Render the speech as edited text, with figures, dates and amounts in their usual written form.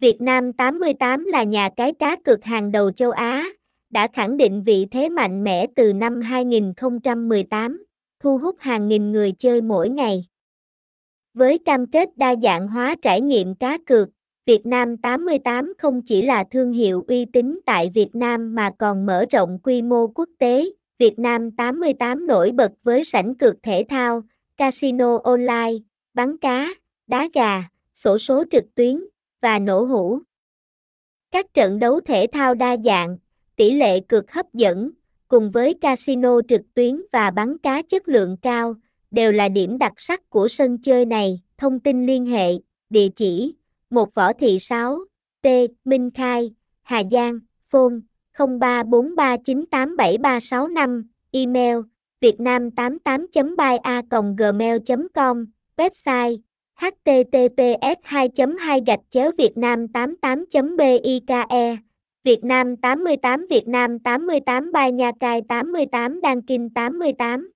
Việt Nam 88 là nhà cái cá cược hàng đầu châu Á, đã khẳng định vị thế mạnh mẽ từ năm 2018, thu hút hàng nghìn người chơi mỗi ngày. Với cam kết đa dạng hóa trải nghiệm cá cược, Việt Nam 88 không chỉ là thương hiệu uy tín tại Việt Nam mà còn mở rộng quy mô quốc tế. Việt Nam 88 nổi bật với sảnh cược thể thao, casino online, bắn cá, đá gà, xổ số trực tuyến và nổ hũ. Các trận đấu thể thao đa dạng, tỷ lệ cược hấp dẫn, cùng với casino trực tuyến và bắn cá chất lượng cao, đều là điểm đặc sắc của sân chơi này. Thông tin liên hệ, địa chỉ: 1 Võ Thị Sáu, T. Minh Khai, Hà Giang, phone 0343987365, email vn88.bike@gmail.com, website https://Vn88.bike. Việt Nam 88 Vn88 Bike nhà cái 88 Đăng Kinh 88